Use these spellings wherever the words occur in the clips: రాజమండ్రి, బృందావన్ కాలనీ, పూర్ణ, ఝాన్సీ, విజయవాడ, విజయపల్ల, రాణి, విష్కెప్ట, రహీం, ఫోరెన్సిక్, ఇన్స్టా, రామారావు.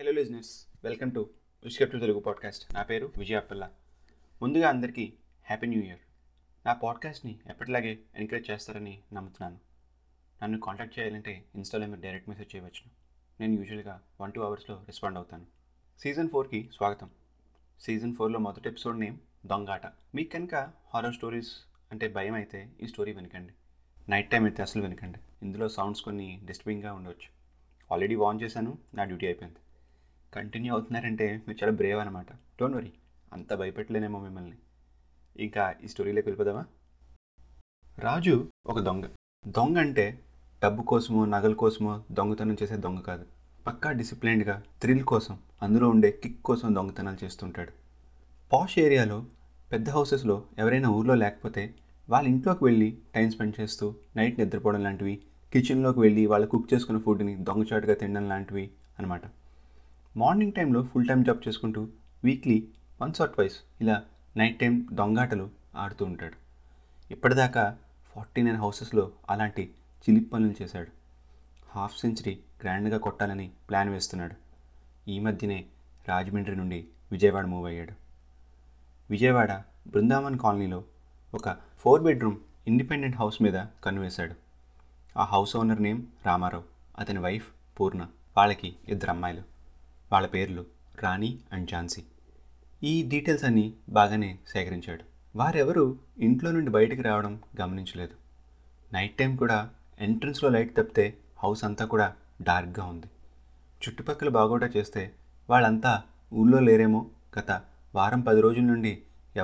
Hello listeners, welcome to విష్కెప్ట Telugu podcast. నా పేరు విజయపల్ల. ముందుగా అందరికీ హ్యాపీ న్యూ ఇయర్. నా పాడ్కాస్ట్ని ఎప్పటిలాగే ఎంకరేజ్ చేస్తారని నమ్ముతున్నాను. నన్ను కాంటాక్ట్ చేయాలంటే ఇన్స్టాలో మీరు డైరెక్ట్ మెసేజ్ చేయవచ్చును. నేను యూజువల్గా 1-2 అవర్స్లో రెస్పాండ్ అవుతాను. సీజన్ 4కి స్వాగతం. సీజన్ 4లో మొదటి ఎపిసోడ్ నేమ్ దొంగాట. మీకు కనుక హారర్ స్టోరీస్ అంటే భయం అయితే ఈ స్టోరీ వినకండి. నైట్ టైం అయితే అసలు వినకండి. ఇందులో సౌండ్స్ కొన్ని డిస్టర్బింగ్గా ఉండవచ్చు. ఆల్రెడీ వార్న్ చేశాను, నా డ్యూటీ అయిపోయింది. కంటిన్యూ అవుతున్నారంటే మీరు చాలా బ్రేవ్ అనమాట. డోంట్ వరీ, అంత భయపెట్టలేనేమో మిమ్మల్ని. ఇంకా ఈ స్టోరీలోకి వెళ్ళిపోదామా? రాజు ఒక దొంగ. దొంగ అంటే డబ్బు కోసమో నగల కోసమో దొంగతనం చేసే దొంగ కాదు. పక్కా డిసిప్లైన్డ్గా థ్రిల్ కోసం, అందులో ఉండే కిక్ కోసం దొంగతనాలు చేస్తుంటాడు. పాష్ ఏరియాలో పెద్ద హౌసెస్లో ఎవరైనా ఊర్లో లేకపోతే వాళ్ళ ఇంట్లోకి వెళ్ళి టైం స్పెండ్ చేస్తూ నైట్ నిద్రపోవడం లాంటివి, కిచెన్లోకి వెళ్ళి వాళ్ళు కుక్ చేసుకున్న ఫుడ్ని దొంగచాటుగా తినడం లాంటివి అనమాట. మార్నింగ్ టైంలో ఫుల్ టైం జాబ్ చేసుకుంటూ వీక్లీ 1-2 times ఇలా నైట్ టైం దొంగాటలు ఆడుతూ ఉంటాడు. ఇప్పటిదాకా 49 హౌసెస్లో అలాంటి చిలిపి పనులు చేశాడు. హాఫ్ సెంచరీ గ్రాండ్గా కొట్టాలని ప్లాన్ వేస్తున్నాడు. ఈ మధ్యనే రాజమండ్రి నుండి విజయవాడ మూవ్ అయ్యాడు. విజయవాడ బృందావన్ కాలనీలో ఒక 4-bedroom ఇండిపెండెంట్ హౌస్ మీద కన్నువేశాడు. ఆ హౌస్ ఓనర్ నేమ్ రామారావు, అతని వైఫ్ పూర్ణ, వాళ్ళకి 2 అమ్మాయిలు. వాళ్ళ పేర్లు రాణి అండ్ ఝాన్సీ. ఈ డీటెయిల్స్ అన్నీ బాగానే సేకరించాడు. వారెవరూ ఇంట్లో నుండి బయటికి రావడం గమనించలేదు. నైట్ టైం కూడా ఎంట్రన్స్లో లైట్ తప్పితే హౌస్ అంతా కూడా డార్క్గా ఉంది. చుట్టుపక్కల బాగోటా చేస్తే వాళ్ళంతా ఊళ్ళో లేరేమో, గత వారం 10 రోజుల నుండి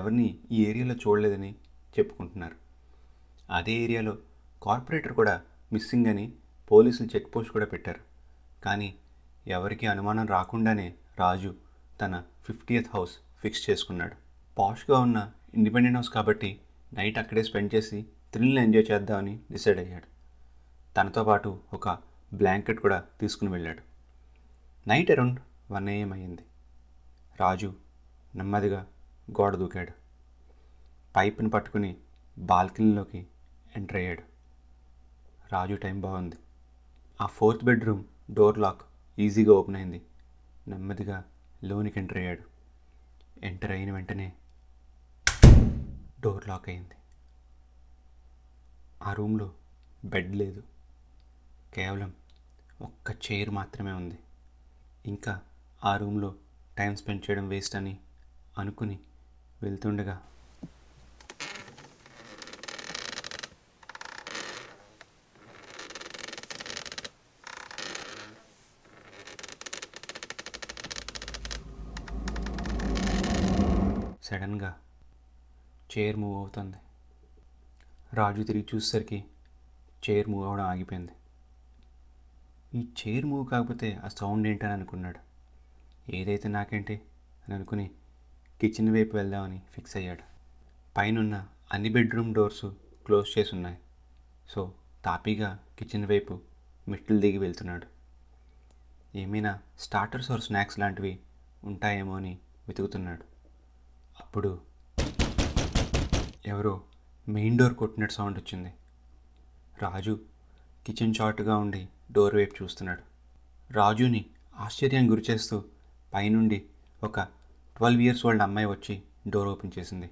ఎవరిని ఈ ఏరియాలో చూడలేదని చెప్పుకుంటున్నారు. అదే ఏరియాలో కార్పొరేటర్ కూడా మిస్సింగ్ అని పోలీసులు చెక్ పోస్ట్ కూడా పెట్టారు. కానీ ఎవరికీ అనుమానం రాకుండానే రాజు తన 50th హౌస్ ఫిక్స్ చేసుకున్నాడు. పాష్గా ఉన్న ఇండిపెండెంట్ హౌస్ కాబట్టి నైట్ అక్కడే స్పెండ్ చేసి థ్రిల్ని ఎంజాయ్ చేద్దామని డిసైడ్ అయ్యాడు. తనతో పాటు ఒక బ్లాంకెట్ కూడా తీసుకుని వెళ్ళాడు. నైట్ అరౌండ్ 1 AM అయింది. రాజు నెమ్మదిగా గోడ దూకాడు. పైప్ని పట్టుకుని బాల్కనీలోకి ఎంటర్ అయ్యాడు. రాజు టైం బాగుంది. ఆ 4th బెడ్రూమ్ డోర్ లాక్ ఈజీగా ఓపెన్ అయింది. నెమ్మదిగా లోనికి ఎంటర్ అయ్యాడు. ఎంటర్ అయిన వెంటనే డోర్ లాక్ అయింది. ఆ రూమ్లో బెడ్ లేదు, కేవలం ఒక్క చైర్ మాత్రమే ఉంది. ఇంకా ఆ రూమ్లో టైం స్పెండ్ చేయడం వేస్ట్ అని అనుకుని వెళ్తుండగా సడన్గా చైర్ మూవ్ అవుతుంది. రాజు తిరిగి చూసేసరికి చైర్ మూవ్ అవడం ఆగిపోయింది. ఈ చైర్ మూవ్ కాకపోతే ఆ సౌండ్ ఏంటని అనుకున్నాడు. ఏదైతే నాకేంటి అని అనుకుని కిచెన్ వైపు వెళ్దామని ఫిక్స్ అయ్యాడు. పైనున్న అన్ని బెడ్రూమ్ డోర్సు క్లోజ్ చేసి ఉన్నాయి. సో తాపీగా కిచెన్ వైపు మెట్లు దిగి వెళ్తున్నాడు. ఏమైనా స్టార్టర్స్ ఆర్ స్నాక్స్ లాంటివి ఉంటాయేమో అని వెతుకుతున్నాడు. అప్పుడు ఎవరో మెయిన్ డోర్ కొట్టినట్టు సౌండ్ వచ్చింది. రాజు కిచెన్ షార్ట్గా ఉండి డోర్ వైపు చూస్తున్నాడు. రాజుని ఆశ్చర్యానికి గురిచేస్తూ పైనుండి ఒక 12 years old అమ్మాయి వచ్చి డోర్ ఓపెన్ చేసింది.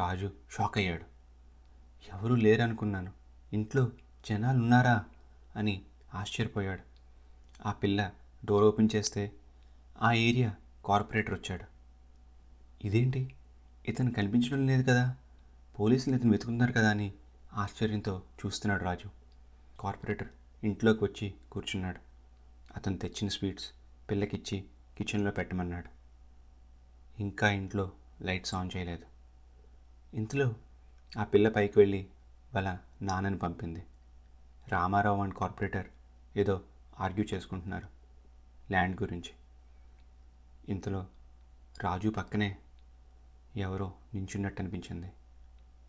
రాజు షాక్ అయ్యాడు. ఎవరూ లేరనుకున్నాను, ఇంట్లో జనాలు ఉన్నారా అని ఆశ్చర్యపోయాడు. ఆ పిల్ల డోర్ ఓపెన్ చేస్తే ఆ ఏరియా కార్పొరేటర్ వచ్చాడు. ఇదేంటి, ఇతను కనిపించడం లేదు కదా, పోలీసులు ఇతను వెతుకుతున్నారు కదా అని ఆశ్చర్యంతో చూస్తున్నాడు రాజు. కార్పొరేటర్ ఇంట్లోకి వచ్చి కూర్చున్నాడు. అతను తెచ్చిన స్వీట్స్ పిల్లకిచ్చి కిచెన్లో పెట్టమన్నాడు. ఇంకా ఇంట్లో లైట్స్ ఆన్ చేయలేదు. ఇంతలో ఆ పిల్ల పైకి వెళ్ళి వాళ్ళ నాన్నని పంపింది. రామారావు అండ్ కార్పొరేటర్ ఏదో ఆర్గ్యూ చేసుకుంటున్నారు ల్యాండ్ గురించి. ఇంతలో రాజు పక్కనే ఎవరో నించున్నట్టు అనిపించింది.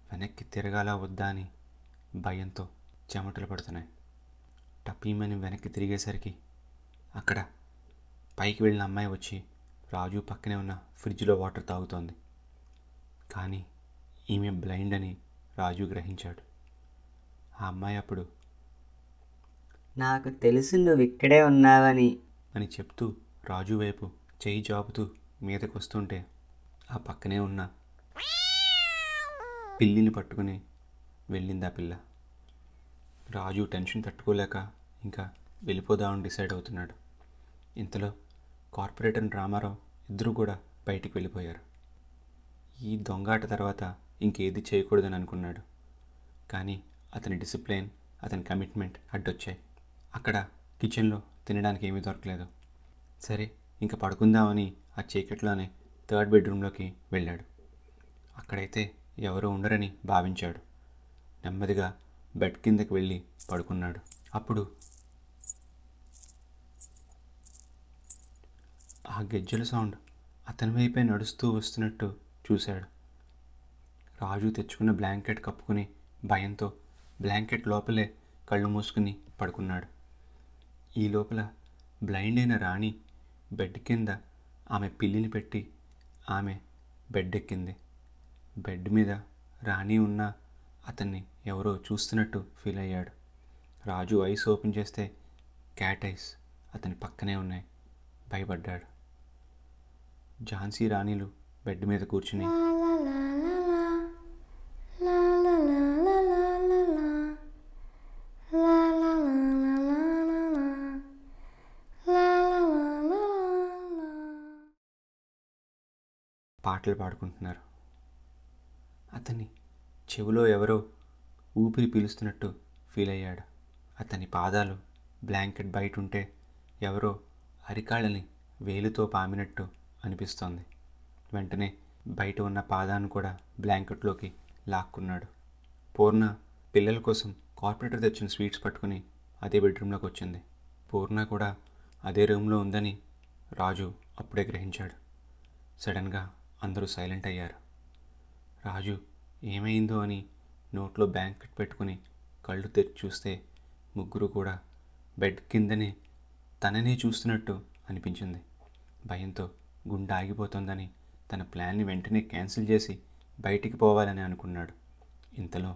వెనక్కి తిరగాల వద్దా అని భయంతో చెమటలు పడుతున్నాయి. టపీమని వెనక్కి తిరిగేసరికి అక్కడ పైకి వెళ్ళిన అమ్మాయి వచ్చి రాజు పక్కనే ఉన్న ఫ్రిడ్జ్లో వాటర్ తాగుతోంది. కానీ ఈమె బ్లైండ్ అని రాజు గ్రహించాడు. ఆ అమ్మాయి అప్పుడు నాకు తెలుసు నువ్వు ఇక్కడే ఉన్నావని చెప్తూ రాజు వైపు చేయి జాపుతూ మీదకొస్తుంటే ఆ పక్కనే ఉన్న పిల్లిని పట్టుకుని వెళ్ళింది ఆ పిల్ల. రాజు టెన్షన్ తట్టుకోలేక ఇంకా వెళ్ళిపోదామని డిసైడ్ అవుతున్నాడు. ఇంతలో కార్పొరేటర్ రామారావు ఇద్దరూ కూడా బయటికి వెళ్ళిపోయారు. ఈ దొంగాట తర్వాత ఇంకేది చేయకూడదని అనుకున్నాడు. కానీ అతని డిసిప్లిన్, అతని కమిట్మెంట్ అడ్డొచ్చాయి. అక్కడ కిచెన్లో తినడానికి ఏమీ దొరకలేదు. సరే ఇంకా పడుకుందామని ఆ చీకట్లోనే థర్డ్ బెడ్రూమ్లోకి వెళ్ళాడు. అక్కడైతే ఎవరూ ఉండరని భావించాడు. నెమ్మదిగా బెడ్ కిందకి వెళ్ళి పడుకున్నాడు. అప్పుడు ఆ గెజ్జల సౌండ్ అతని వైపే నడుస్తూ వస్తున్నట్టు చూశాడు. రాజు తెచ్చుకున్న బ్లాంకెట్ కప్పుకుని భయంతో బ్లాంకెట్ లోపలే కళ్ళు మూసుకుని పడుకున్నాడు. ఈ లోపల బ్లైండ్ అయిన రాణి బెడ్ కింద ఆమె పిల్లిని పెట్టి ఆమె బెడ్ ఎక్కింది. బెడ్ మీద రాణి ఉన్నా అతన్ని ఎవరో చూస్తున్నట్టు ఫీల్ అయ్యాడు. రాజు ఐస్ ఓపెన్ చేస్తే క్యాట్ ఐస్ అతని పక్కనే ఉన్నాయి. భయపడ్డాడు. ఝాన్సీ రాణిలు బెడ్ మీద కూర్చుని పాటలు పాడుకుంటున్నారు. అతని చెవిలో ఎవరో ఊపిరి పీలుస్తున్నట్టు ఫీల్ అయ్యాడు. అతని పాదాలు బ్లాంకెట్ బయట ఉంటే ఎవరో అరికాళ్ళని వేలుతో పామినట్టు అనిపిస్తోంది. వెంటనే బయట ఉన్న పాదాన్ని కూడా బ్లాంకెట్లోకి లాక్కున్నాడు. పూర్ణ పిల్లల కోసం కార్పొరేటర్ తెచ్చిన స్వీట్స్ పట్టుకుని అదే బెడ్రూమ్లోకి వచ్చింది. పూర్ణ కూడా అదే రూమ్లో ఉందని రాజు అప్పుడే గ్రహించాడు. సడన్గా అందరూ సైలెంట్ అయ్యారు. రాజు ఏమైందో అని నోట్లో బ్లాంకెట్ పెట్టుకుని కళ్ళు తెరిచి చూస్తే ముగ్గురు కూడా బెడ్ కిందనే తననే చూస్తున్నట్టు అనిపించింది. భయంతో గుండె ఆగిపోతుందని తన ప్లాన్ని వెంటనే క్యాన్సిల్ చేసి బయటికి పోవాలని అనుకున్నాడు. ఇంతలో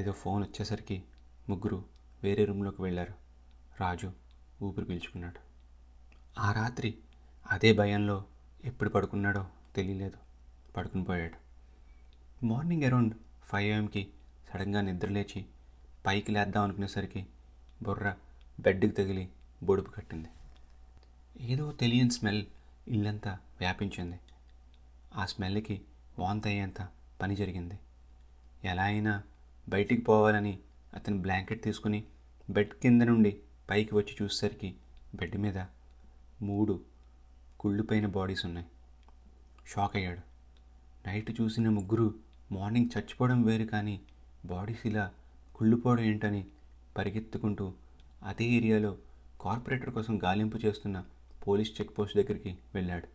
ఏదో ఫోన్ వచ్చేసరికి ముగ్గురు వేరే రూమ్లోకి వెళ్ళారు. రాజు ఊపిరి పీల్చుకున్నాడు. ఆ రాత్రి అదే భయంలో ఎప్పుడు పడుకున్నాడో తెలియలేదు. పడుకుని పోయాడు. మార్నింగ్ అరౌండ్ 5 AM సడన్గా నిద్రలేచి పైకి లేద్దాం అనుకునేసరికి బుర్ర బెడ్కి తగిలి బొడుపు కట్టింది. ఏదో తెలియని స్మెల్ ఇల్లంతా వ్యాపించింది. ఆ స్మెల్కి వాంతి అయ్యేంత పని జరిగింది. ఎలా అయినా బయటికి పోవాలని అతను బ్లాంకెట్ తీసుకుని బెడ్ కింద నుండి పైకి వచ్చి చూసేసరికి బెడ్ మీద 3 కుళ్ళిపోయిన బాడీస్ ఉన్నాయి. షాక్ అయ్యాడు. నైట్ చూసిన ముగ్గురు మార్నింగ్ చచ్చిపోవడం వేరు, కానీ బాడీస్ ఇలా కుళ్ళిపోవడం ఏంటని పరిగెత్తుకుంటూ అదే ఏరియాలో కార్పొరేటర్ కోసం గాలింపు చేస్తున్న పోలీస్ చెక్ పోస్ట్ దగ్గరికి వెళ్ళాడు.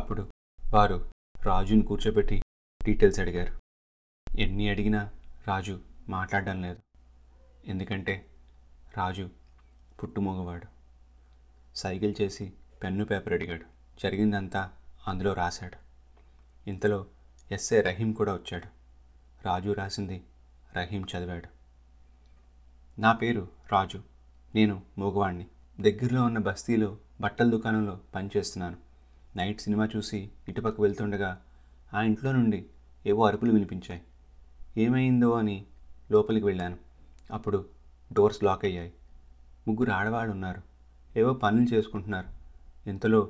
అప్పుడు వారు రాజుని కూర్చోబెట్టి డీటెయిల్స్ అడిగారు. ఎన్ని అడిగినా రాజు మాట్లాడడం లేదు. ఎందుకంటే రాజు పుట్టుమొగవాడు. సైకిల్ చేసి పెన్ను పేపర్ అడిగాడు. జరిగిందంతా అందులో రాశాడు. ఇంతలో ఎస్ఏ రహీం కూడా వచ్చాడు. రాజు రాసింది రహీం చదివాడు. నా పేరు రాజు, నేను మగవాణ్ణి, దగ్గరలో ఉన్న బస్తీలో బట్టల దుకాణంలో పనిచేస్తున్నాను. నైట్ సినిమా చూసి ఇటుపక్క వెళ్తుండగా ఆ ఇంట్లో నుండి ఏవో అరుపులు వినిపించాయి. ఏమైందో అని లోపలికి వెళ్ళాను. అప్పుడు డోర్స్ లాక్ అయ్యాయి. 3 ఆడవాళ్ళు ఉన్నారు, ఏవో పనులు చేసుకుంటున్నారు. ఇంతలో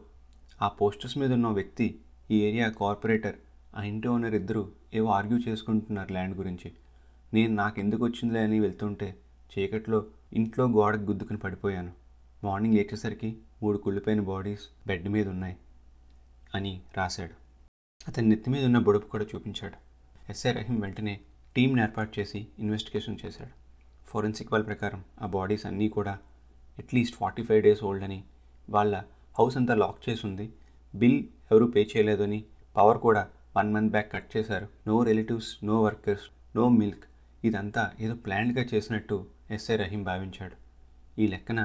ఆ పోస్టర్స్ మీద ఉన్న వ్యక్తి, ఈ ఏరియా కార్పొరేటర్, ఆ ఇంటి ఓనర్ ఇద్దరు ఏవో ఆర్గ్యూ చేసుకుంటున్నారు ల్యాండ్ గురించి. నేను నాకెందుకు వచ్చిందిలే అని వెళ్తుంటే చీకట్లో ఇంట్లో గోడకు గుద్దుకుని పడిపోయాను. మార్నింగ్ లేచేసరికి 3 కుళ్ళిపోయిన బాడీస్ బెడ్ మీద ఉన్నాయి అని రాశాడు. అతని నెత్తి మీద ఉన్న బొడుపు కూడా చూపించాడు. ఎస్ఐ రహీం వెంటనే టీంని ఏర్పాటు చేసి ఇన్వెస్టిగేషన్ చేశాడు. ఫోరెన్సిక్ వాళ్ళ ప్రకారం ఆ బాడీస్ అన్నీ కూడా అట్లీస్ట్ 45 days ఓల్డ్ అని, వాళ్ళ హౌస్ అంతా లాక్ చేసి ఉంది, బిల్ ఎవరూ పే చేయలేదని, పవర్ కూడా 1 month బ్యాక్ కట్ చేశారు, no relatives, no workers, no milk, ఇదంతా ఏదో ప్లాన్డ్గా చేసినట్టు ఎస్ఐ రహీం భావించాడు. ఈ లెక్కన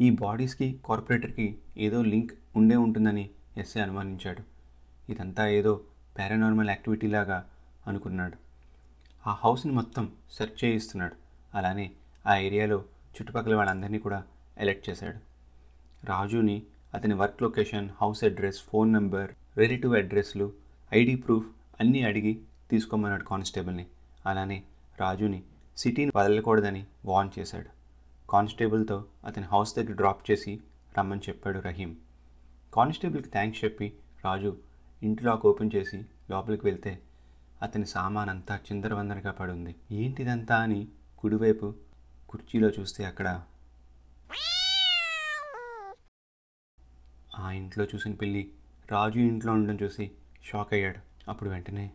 ఈ ఈ బాడీస్కి కార్పొరేటర్కి ఏదో లింక్ ఉండే ఉంటుందని ఎస్ఐ అనుమానించాడు. ఇదంతా ఏదో పారానార్మల్ యాక్టివిటీ లాగా అనుకున్నాడు. ఆ హౌస్ని మొత్తం సెర్చ్ చేయిస్తున్నాడు. అలానే ఆ ఏరియాలో చుట్టుపక్కల వాళ్ళందరినీ కూడా అలర్ట్ చేశాడు. రాజుని అతని work location, house address, phone number, relative అడ్రస్లు, ఐడి ప్రూఫ్ అన్నీ అడిగి తీసుకోమన్నాడు కానిస్టేబుల్ని. అలానే రాజుని సిటీని వదలకూడదని వార్న్ చేశాడు. కానిస్టేబుల్తో అతని హౌస్ దగ్గర డ్రాప్ చేసి రమ్మని చెప్పాడు రహీం. కానిస్టేబుల్కి థ్యాంక్స్ చెప్పి రాజు ఇంటి లాక్ ఓపెన్ చేసి లోపలికి వెళ్తే అతని సామానంతా చిందరవందరగా పడుంది. ఏంటిదంతా అని కుడివైపు కుర్చీలో చూస్తే అక్కడ ఆ ఇంట్లో చూసిన పిల్లి రాజు ఇంట్లో ఉండడం చూసి షాక్ అయ్యాడు. అప్పుడు వెంటనే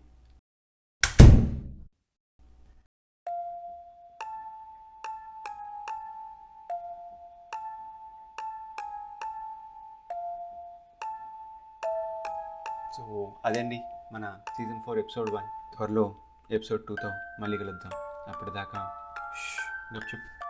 సో అదండి మన సీజన్ 4 ఎపిసోడ్ 1. త్వరలో ఎపిసోడ్ 2తో మళ్ళీ కలుద్దాం. అప్పటిదాకా గప్ చుప్.